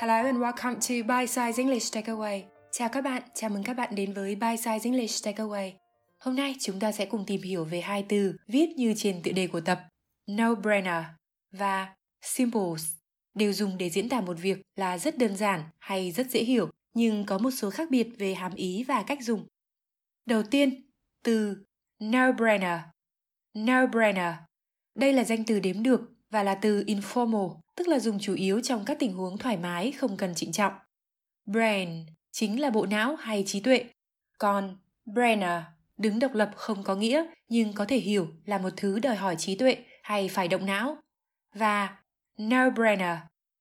Hello and welcome to By Size English Takeaway. Chào các bạn, chào mừng các bạn đến với By Size English Takeaway. Hôm nay chúng ta sẽ cùng tìm hiểu về hai từ viết như trên tựa đề của tập no-brainer và simples, đều dùng để diễn tả một việc là rất đơn giản hay rất dễ hiểu, nhưng có một số khác biệt về hàm ý và cách dùng. Đầu tiên, từ no-brainer. No-brainer. Đây là danh từ đếm được và là từ informal, tức là dùng chủ yếu trong các tình huống thoải mái, không cần trịnh trọng. Brain chính là bộ não hay trí tuệ, còn brainer đứng độc lập không có nghĩa nhưng có thể hiểu là một thứ đòi hỏi trí tuệ hay phải động não. Và no-brainer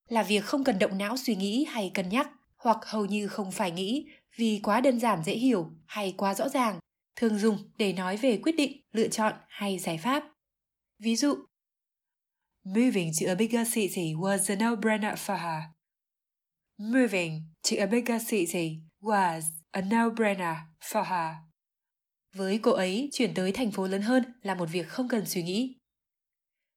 là việc không cần động não suy nghĩ hay cân nhắc, hoặc hầu như không phải nghĩ vì quá đơn giản dễ hiểu hay quá rõ ràng, thường dùng để nói về quyết định, lựa chọn hay giải pháp. Ví dụ, Moving to a bigger city was a no-brainer for her. Moving to a bigger city was a no-brainer for her. Với cô ấy, chuyển tới thành phố lớn hơn là một việc không cần suy nghĩ.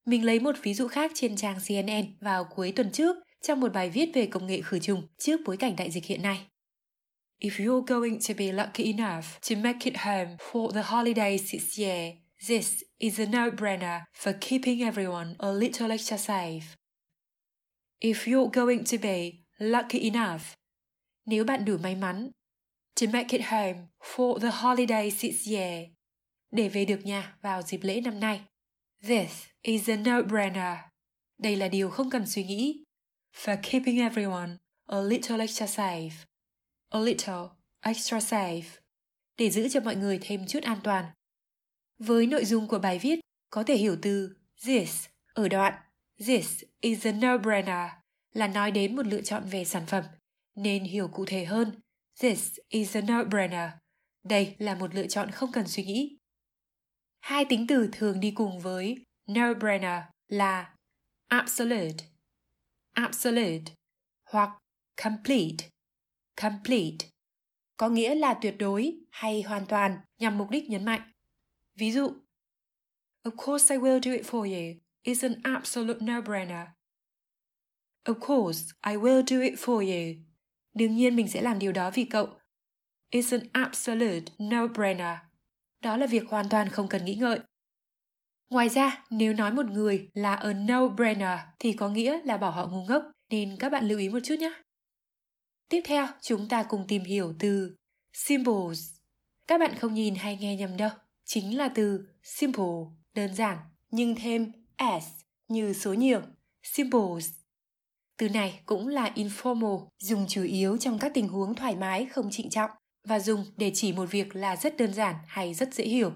Mình lấy một ví dụ khác trên trang CNN vào cuối tuần trước trong một bài viết về công nghệ khử trùng trước bối cảnh đại dịch hiện nay. If you're going to be lucky enough to make it home for the holidays this year, this is a no-brainer for keeping everyone a little extra safe. If you're going to be lucky enough, nếu bạn đủ may mắn, to make it home for the holidays this year, để về được nhà vào dịp lễ năm nay, this is a no-brainer. Đây là điều không cần suy nghĩ. For keeping everyone a little extra safe. A little extra safe. Để giữ cho mọi người thêm chút an toàn. Với nội dung của bài viết, có thể hiểu từ this ở đoạn this is a no-brainer là nói đến một lựa chọn về sản phẩm, nên hiểu cụ thể hơn this is a no-brainer. Đây là một lựa chọn không cần suy nghĩ. Hai tính từ thường đi cùng với no-brainer là absolute, absolute hoặc complete, complete, có nghĩa là tuyệt đối hay hoàn toàn nhằm mục đích nhấn mạnh. Ví dụ, Of course I will do it for you. It's an absolute no-brainer. Of course I will do it for you. Đương nhiên mình sẽ làm điều đó vì cậu. It's an absolute no-brainer. Đó là việc hoàn toàn không cần nghĩ ngợi. Ngoài ra, nếu nói một người là a no-brainer thì có nghĩa là bảo họ ngu ngốc, nên các bạn lưu ý một chút nhé. Tiếp theo, chúng ta cùng tìm hiểu từ simples. Các bạn không nhìn hay nghe nhầm đâu. Chính là từ simple, đơn giản, nhưng thêm s như số nhiều, simples. Từ này cũng là informal, dùng chủ yếu trong các tình huống thoải mái, không trịnh trọng, và dùng để chỉ một việc là rất đơn giản hay rất dễ hiểu.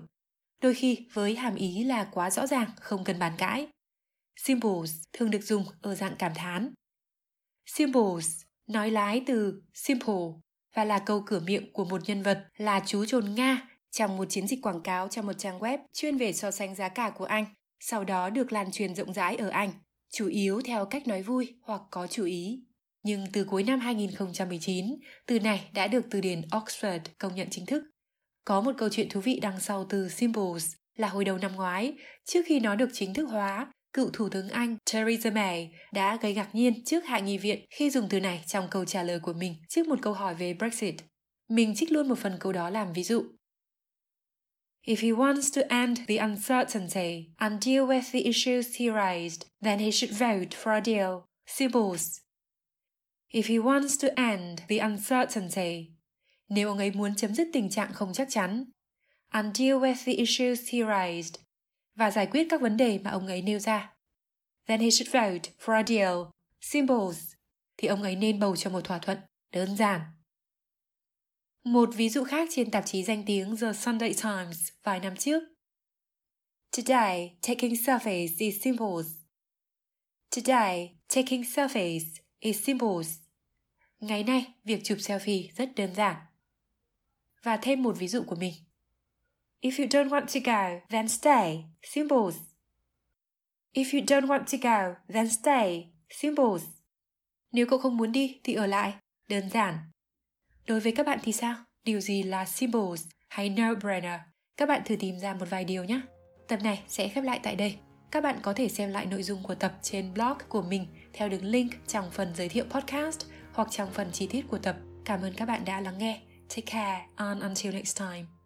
Đôi khi với hàm ý là quá rõ ràng, không cần bàn cãi. Simples thường được dùng ở dạng cảm thán. Simples nói lái từ simple và là câu cửa miệng của một nhân vật là chú chồn Nga trong một chiến dịch quảng cáo cho một trang web chuyên về so sánh giá cả của Anh, sau đó được lan truyền rộng rãi ở Anh, chủ yếu theo cách nói vui hoặc có chủ ý. Nhưng từ cuối năm 2019, từ này đã được từ điển Oxford công nhận chính thức. Có một câu chuyện thú vị đằng sau từ simples là hồi đầu năm ngoái, trước khi nó được chính thức hóa, cựu Thủ tướng Anh Theresa May đã gây ngạc nhiên trước Hạ nghị viện khi dùng từ này trong câu trả lời của mình trước một câu hỏi về Brexit. Mình trích luôn một phần câu đó làm ví dụ. If he wants to end the uncertainty and deal with the issues he raised, then he should vote for a deal. Simples. If he wants to end the uncertainty. Nếu ông ấy muốn chấm dứt tình trạng không chắc chắn. And deal with the issues he raised. Và giải quyết các vấn đề mà ông ấy nêu ra. Then he should vote for a deal. Simples. Thì ông ấy nên bầu cho một thỏa thuận. Đơn giản. Một ví dụ khác trên tạp chí danh tiếng The Sunday Times vài năm trước. Today, taking selfies is simples. Today, taking selfies is simples. Ngày nay, việc chụp selfie rất đơn giản. Và thêm một ví dụ của mình. If you don't want to go, then stay. Simples. If you don't want to go, then stay. Simples. Nếu cậu không muốn đi thì ở lại. Đơn giản. Đối với các bạn thì sao? Điều gì là simples hay no-brainer? Các bạn thử tìm ra một vài điều nhé. Tập này sẽ khép lại tại đây. Các bạn có thể xem lại nội dung của tập trên blog của mình theo đường link trong phần giới thiệu podcast hoặc trong phần chi tiết của tập. Cảm ơn các bạn đã lắng nghe. Take care and until next time.